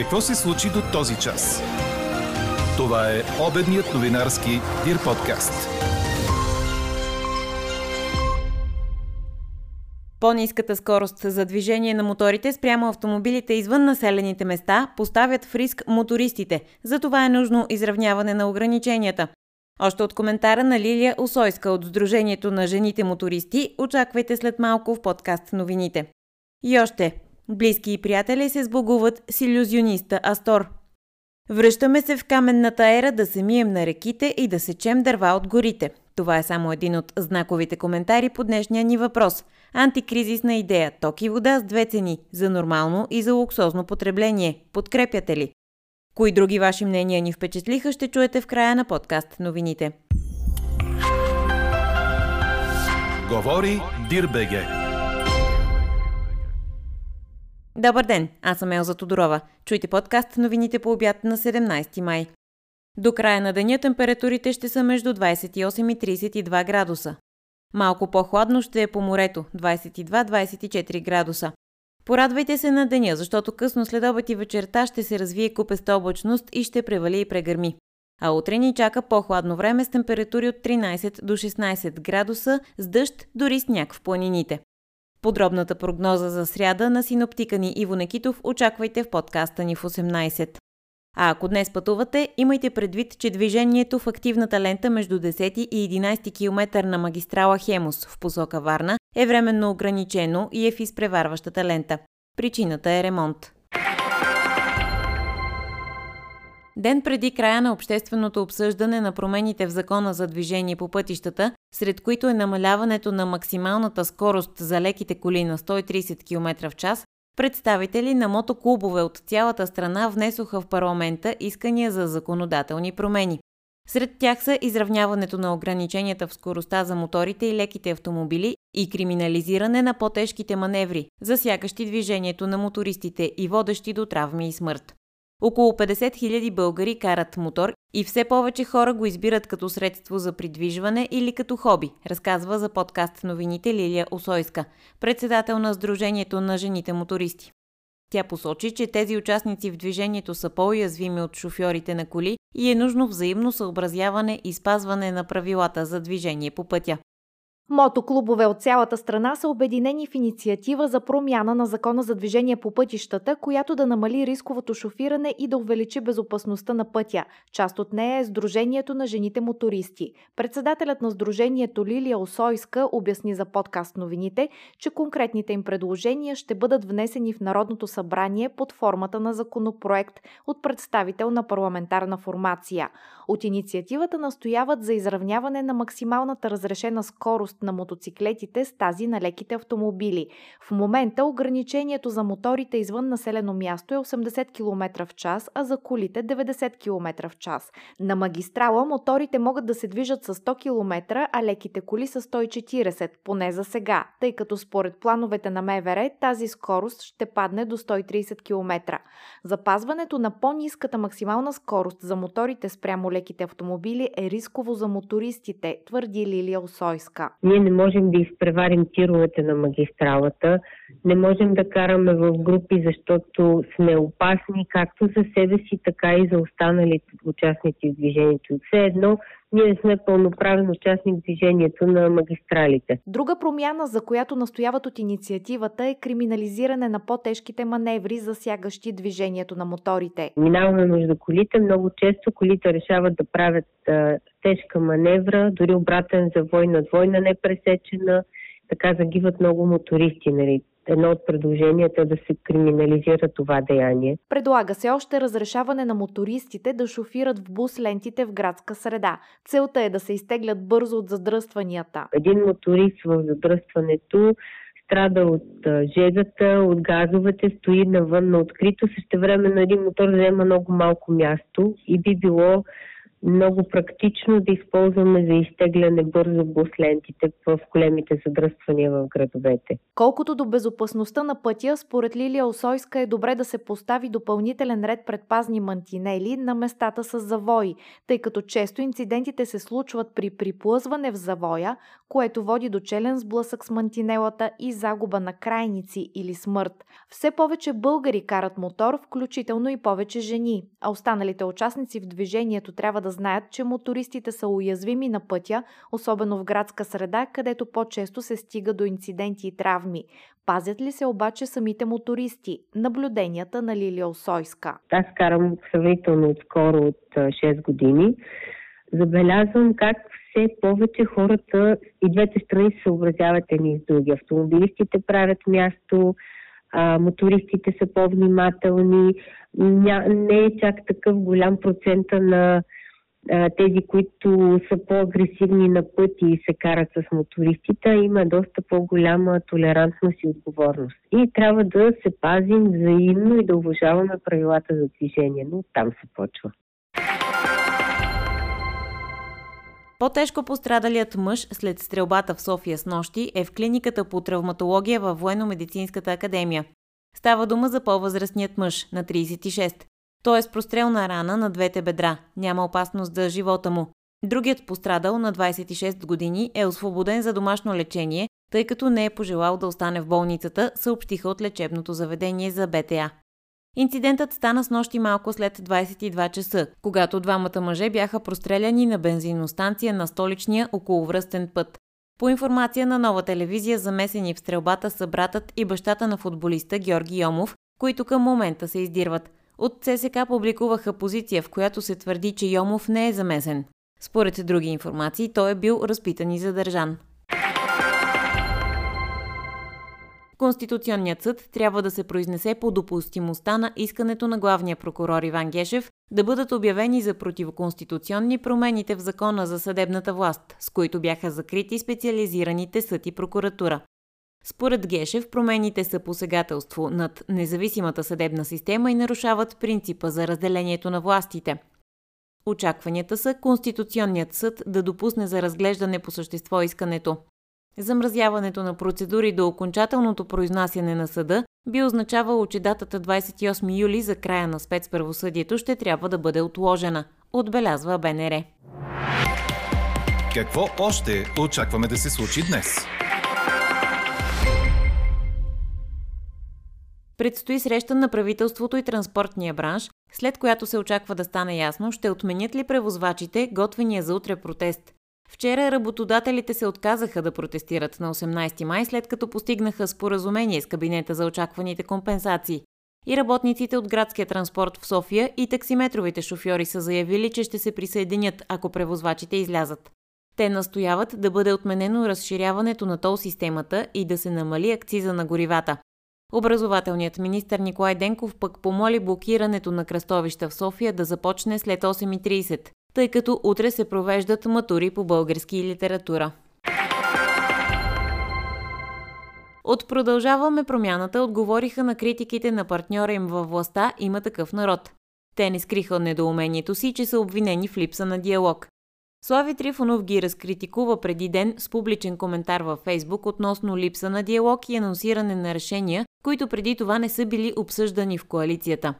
Какво се случи до този час? Това е обедният новинарски ВИР подкаст. По-ниската скорост за движение на моторите спрямо автомобилите извън населените места поставят в риск мотористите. Затова е нужно изравняване на ограниченията. Още от коментара на Лилия Осойска от Сдружението на жените мотористи очаквайте след малко в подкаст новините. И още. Близки и приятели се сбогуват с илюзиониста Астор. Връщаме се в каменната ера да се мием на реките и да сечем дърва от горите. Това е само един от знаковите коментари по днешния ни въпрос. Антикризисна идея – ток и вода с две цени – за нормално и за луксозно потребление. Подкрепяте ли? Кои други ваши мнения ни впечатлиха, ще чуете в края на подкаст новините. Говори Дирбеге. Добър ден, аз съм Елза Тодорова. Чуйте подкаст новините по обяд на 17 май. До края на деня температурите ще са между 28 и 32 градуса. Малко по-хладно ще е по морето – 22-24 градуса. Порадвайте се на деня, защото късно следобед и вечерта ще се развие купеста облачност и ще превали и прегърми. А утре ни чака по-хладно време с температури от 13 до 16 градуса, с дъжд, дори сняг в планините. Подробната прогноза за сряда на синоптика ни Иво Никитов очаквайте в подкаста ни в 18. А ако днес пътувате, имайте предвид, че движението в активната лента между 10 и 11 км на магистрала Хемус в посока Варна е временно ограничено и е в изпреварващата лента. Причината е ремонт. Ден преди края на общественото обсъждане на промените в Закона за движение по пътищата, сред които е намаляването на максималната скорост за леките коли на 130 км в час, представители на мотоклубове от цялата страна внесоха в парламента искания за законодателни промени. Сред тях са изравняването на ограниченията в скоростта за моторите и леките автомобили и криминализиране на по-тежките маневри, засягащи движението на мотористите и водещи до травми и смърт. Около 50 000 българи карат мотор и все повече хора го избират като средство за придвижване или като хоби, разказва за подкаст новините Лилия Осойска, председател на Сдружението на жените мотористи. Тя посочи, че тези участници в движението са по-уязвими от шофьорите на коли и е нужно взаимно съобразяване и спазване на правилата за движение по пътя. Мотоклубове от цялата страна са обединени в инициатива за промяна на Закона за движение по пътищата, която да намали рисковото шофиране и да увеличи безопасността на пътя. Част от нея е Сдружението на жените мотористи. Председателят на Сдружението Лилия Осойска обясни за подкаст новините, че конкретните им предложения ще бъдат внесени в Народното събрание под формата на законопроект от представител на парламентарна формация. От инициативата настояват за изравняване на максималната разрешена скорост на мотоциклетите с тази на леките автомобили. В момента ограничението за моторите извън населено място е 80 км в час, а за колите 90 км в час. На магистрала моторите могат да се движат с 100 км, а леките коли с 140, поне за сега, тъй като според плановете на МЕВР тази скорост ще падне до 130 км. Запазването на по-ниската максимална скорост за моторите спрямо леките автомобили е рисково за мотористите, твърди Лилия Осойска. Ние не можем да изпреварим тировете на магистралата, не можем да караме в групи, защото сме опасни както за себе си, така и за останалите участници в движението. Все едно, ние сме пълноправен участник в движението на магистралите. Друга промяна, за която настояват от инициативата, е криминализиране на по-тежките маневри, засягащи движението на моторите. Минаваме между колите. Много често колите решават да правят тежка маневра, дори обратен завой на двойна непресечена. Така загиват много мотористи, нали? Едно от предложенията е да се криминализира това деяние. Предлага се още разрешаване на мотористите да шофират в бус лентите в градска среда. Целта е да се изтеглят бързо от задръстванията. Един моторист в задръстването страда от жегата, от газовете, стои навън на открито. Същевременно един мотор заема много малко място и би било много практично да използваме за изтегляне бързо бус лентите в големите задръствания в градовете. Колкото до безопасността на пътя, според Лилия Осойска е добре да се постави допълнителен ред предпазни мантинели на местата с завои, тъй като често инцидентите се случват при приплъзване в завоя, което води до челен сблъсък с мантинелата и загуба на крайници или смърт. Все повече българи карат мотор, включително и повече жени, а останалите участници в движението трябва да знаят, че мотористите са уязвими на пътя, особено в градска среда, където по-често се стига до инциденти и травми. Пазят ли се обаче самите мотористи? Наблюденията на Лилия Осойска. Аз карам сравнително скоро от 6 години. Забелязвам как все повече хората и двете страни се съобразяват едни с други. Автомобилистите правят място, мотористите са по-внимателни. Не е чак такъв голям процента на тези, които са по-агресивни на пъти и се карат с мотористите, има доста по-голяма толерантност и отговорност. И трябва да се пазим взаимно и да уважаваме правилата за движение, но там се почва. По-тежко пострадалият мъж след стрелбата в София снощи е в клиниката по травматология във Военно-медицинската академия. Става дума за по-възрастният мъж на 36. Той е с прострелна рана на двете бедра. Няма опасност за живота му. Другият пострадал на 26 години е освободен за домашно лечение, тъй като не е пожелал да остане в болницата, съобщиха от лечебното заведение за БТА. Инцидентът стана снощи малко след 22 часа, когато двамата мъже бяха простреляни на бензиностанция на столичния околовръстен път. По информация на Нова телевизия, замесени в стрелбата са братът и бащата на футболиста Георги Йомов, които към момента се издирват. От ЦСКА публикуваха позиция, в която се твърди, че Йомов не е замесен. Според други информации, той е бил разпитан и задържан. Конституционният съд трябва да се произнесе по допустимостта на искането на главния прокурор Иван Гешев да бъдат обявени за противоконституционни промените в Закона за съдебната власт, с които бяха закрити специализираните съд и прокуратура. Според Гешев, промените са посегателство над независимата съдебна система и нарушават принципа за разделението на властите. Очакванията са Конституционният съд да допусне за разглеждане по същество искането. Замразяването на процедури до окончателното произнасяне на съда би означавало, че датата 28 юли за края на спецправосъдието ще трябва да бъде отложена, отбелязва БНР. Какво още очакваме да се случи днес? Предстои среща на правителството и транспортния бранш, след която се очаква да стане ясно, ще отменят ли превозвачите готвения за утре протест. Вчера работодателите се отказаха да протестират на 18 май, след като постигнаха споразумение с кабинета за очакваните компенсации. И работниците от градския транспорт в София и таксиметровите шофьори са заявили, че ще се присъединят, ако превозвачите излязат. Те настояват да бъде отменено разширяването на тол системата и да се намали акциза на горивата. Образователният министър Николай Денков пък помоли блокирането на кръстовища в София да започне след 8:30, тъй като утре се провеждат матури по български и литература. От Продължаваме промяната отговориха на критиките на партньора им във властта „Има такъв народ“. Те не скриха недоумението си, че са обвинени в липса на диалог. Слави Трифонов ги разкритикува преди ден с публичен коментар във Фейсбук относно липса на диалог и анонсиране на решения, които преди това не са били обсъждани в коалицията.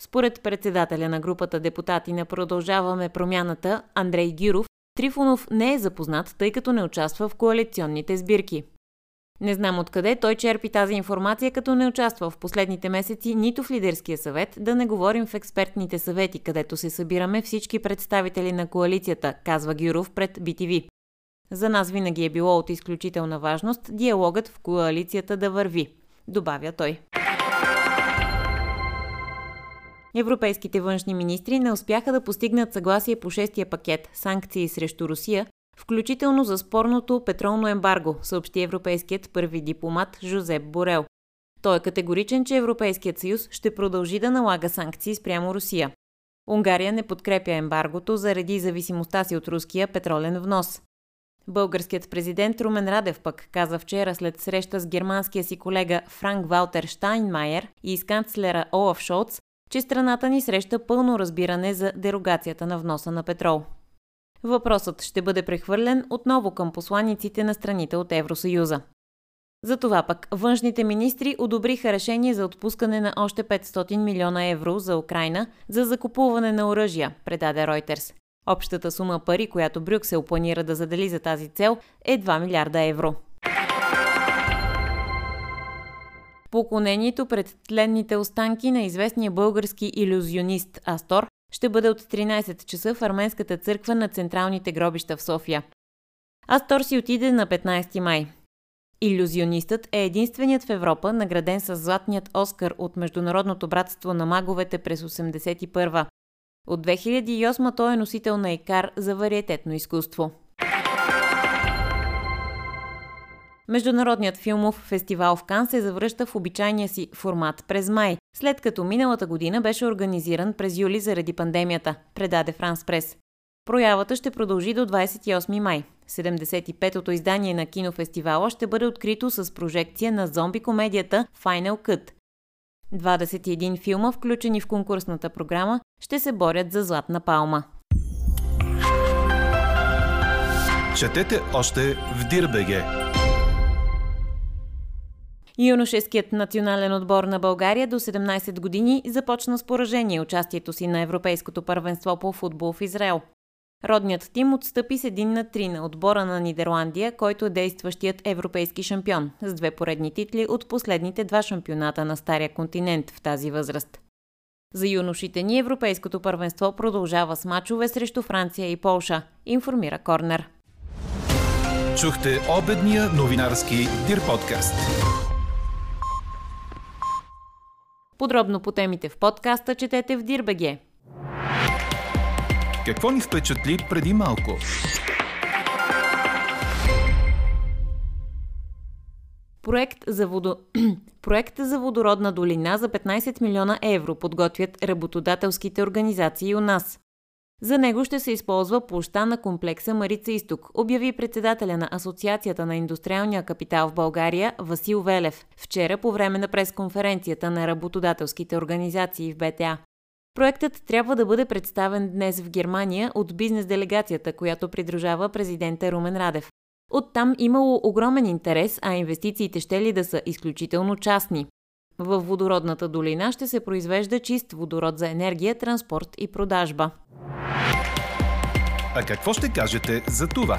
Според председателя на групата депутати на Продължаваме промяната Андрей Гюров, Трифонов не е запознат, тъй като не участва в коалиционните сбирки. Не знам откъде той черпи тази информация, като не участва в последните месеци нито в лидерския съвет, да не говорим в експертните съвети, където се събираме всички представители на коалицията, казва Гюров пред BTV. За нас винаги е било от изключителна важност диалогът в коалицията да върви, добавя той. Европейските външни министри не успяха да постигнат съгласие по 6-тия пакет санкции срещу Русия, включително за спорното петролно ембарго, съобщи европейският първи дипломат Жозеп Борел. Той е категоричен, че Европейският съюз ще продължи да налага санкции спрямо Русия. Унгария не подкрепя ембаргото заради зависимостта си от руския петролен внос. Българският президент Румен Радев пък каза вчера след среща с германския си колега Франк Валтер Щайнмайер и с канцлера Олаф Шолц, че страната ни среща пълно разбиране за дерогацията на вноса на петрол. Въпросът ще бъде прехвърлен отново към посланиците на страните от Евросъюза. Затова пък външните министри одобриха решение за отпускане на още 500 милиона евро за Украйна за закупуване на оръжия, предаде Reuters. Общата сума пари, която Брюксел планира да задели за тази цел, е 2 милиарда евро. Поклонението пред тленните останки на известния български илюзионист Астор ще бъде от 13 часа в Арменската църква на Централните гробища в София. Астор си отиде на 15 май. Илюзионистът е единственият в Европа, награден с златният Оскар от Международното братство на маговете през 1981. От 2008 той е носител на Икар за вариететно изкуство. Международният филмов фестивал в Кан се завръща в обичайния си формат през май, след като миналата година беше организиран през юли заради пандемията, предаде Франс Прес. Проявата ще продължи до 28 май. 75-то издание на кинофестивала ще бъде открито с прожекция на зомби-комедията Final Cut. 21 филма, включени в конкурсната програма, ще се борят за Златна палма. Четете още в dir.bg. Юношеският национален отбор на България до 17 години започна с поражение участието си на Европейското първенство по футбол в Израел. Родният тим отстъпи с 1-3 на отбора на Нидерландия, който е действащият европейски шампион, с 2 поредни титли от последните 2 шампионата на Стария континент в тази възраст. За юношите ни Европейското първенство продължава с мачове срещу Франция и Полша, информира Корнер. Чухте обедния новинарски Дир подкаст. Подробно по темите в подкаста четете в dir.bg. Какво ни впечатли преди малко? Проект за водородна долина за 15 милиона евро подготвят работодателските организации у нас. За него ще се използва площа на комплекса Марица Изток, обяви председателя на Асоциацията на индустриалния капитал в България Васил Велев вчера по време на пресконференцията на работодателските организации в БТА. Проектът трябва да бъде представен днес в Германия от бизнес-делегацията, която придружава президента Румен Радев. Оттам имало огромен интерес, а инвестициите щели да са изключително частни. Във водородната долина ще се произвежда чист водород за енергия, транспорт и продажба. А какво ще кажете за това?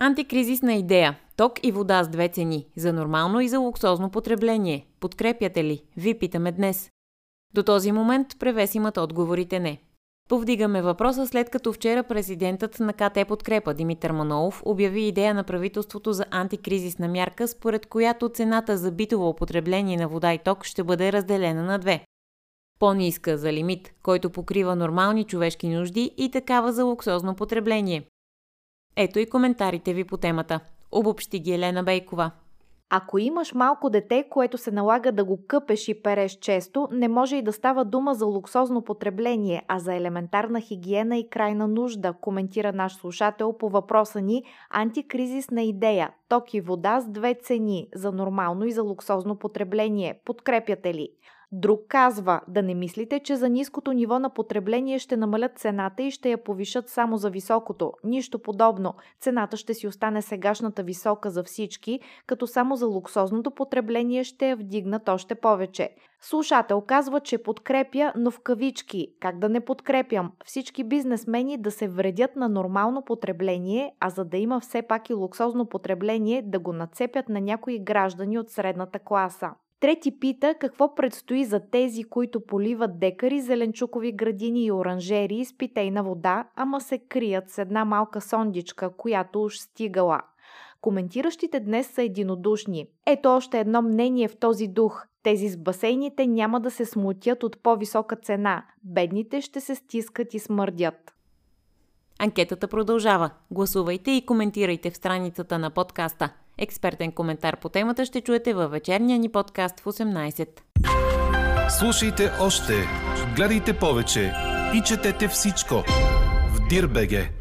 Антикризисна идея. Ток и вода с 2 цени. За нормално и за луксозно потребление. Подкрепяте ли? Ви питаме днес. До този момент превесимат отговорите не. Повдигаме въпроса, след като вчера президентът на КТ Подкрепа Димитър Манолов обяви идея на правителството за антикризисна мярка, според която цената за битово потребление на вода и ток ще бъде разделена на 2. По-ниска за лимит, който покрива нормални човешки нужди, и такава за луксозно потребление. Ето и коментарите ви по темата. Обобщи ги Елена Бейкова. Ако имаш малко дете, което се налага да го къпеш и переш често, не може и да става дума за луксозно потребление, а за елементарна хигиена и крайна нужда, коментира наш слушател по въпроса ни антикризисна идея. Ток и вода с 2 цени, за нормално и за луксозно потребление. Подкрепяте ли? Друг казва, да не мислите, че за ниското ниво на потребление ще намалят цената и ще я повишат само за високото. Нищо подобно. Цената ще си остане сегашната висока за всички, като само за луксозното потребление ще я вдигнат още повече. Слушател казва, че подкрепя, но в кавички. Как да не подкрепям? Всички бизнесмени да се вредят на нормално потребление, а за да има все пак и луксозно потребление, да го нацепят на някои граждани от средната класа. Трети пита какво предстои за тези, които поливат декари, зеленчукови градини и оранжери с питейна вода, ама се крият с една малка сондичка, която уж стигала. Коментиращите днес са единодушни. Ето още едно мнение в този дух. Тези с басейните няма да се смутят от по-висока цена. Бедните ще се стискат и смърдят. Анкетата продължава. Гласувайте и коментирайте в страницата на подкаста. Експертен коментар по темата ще чуете във вечерния ни подкаст в 18. Слушайте още, гледайте повече и четете всичко в dir.bg.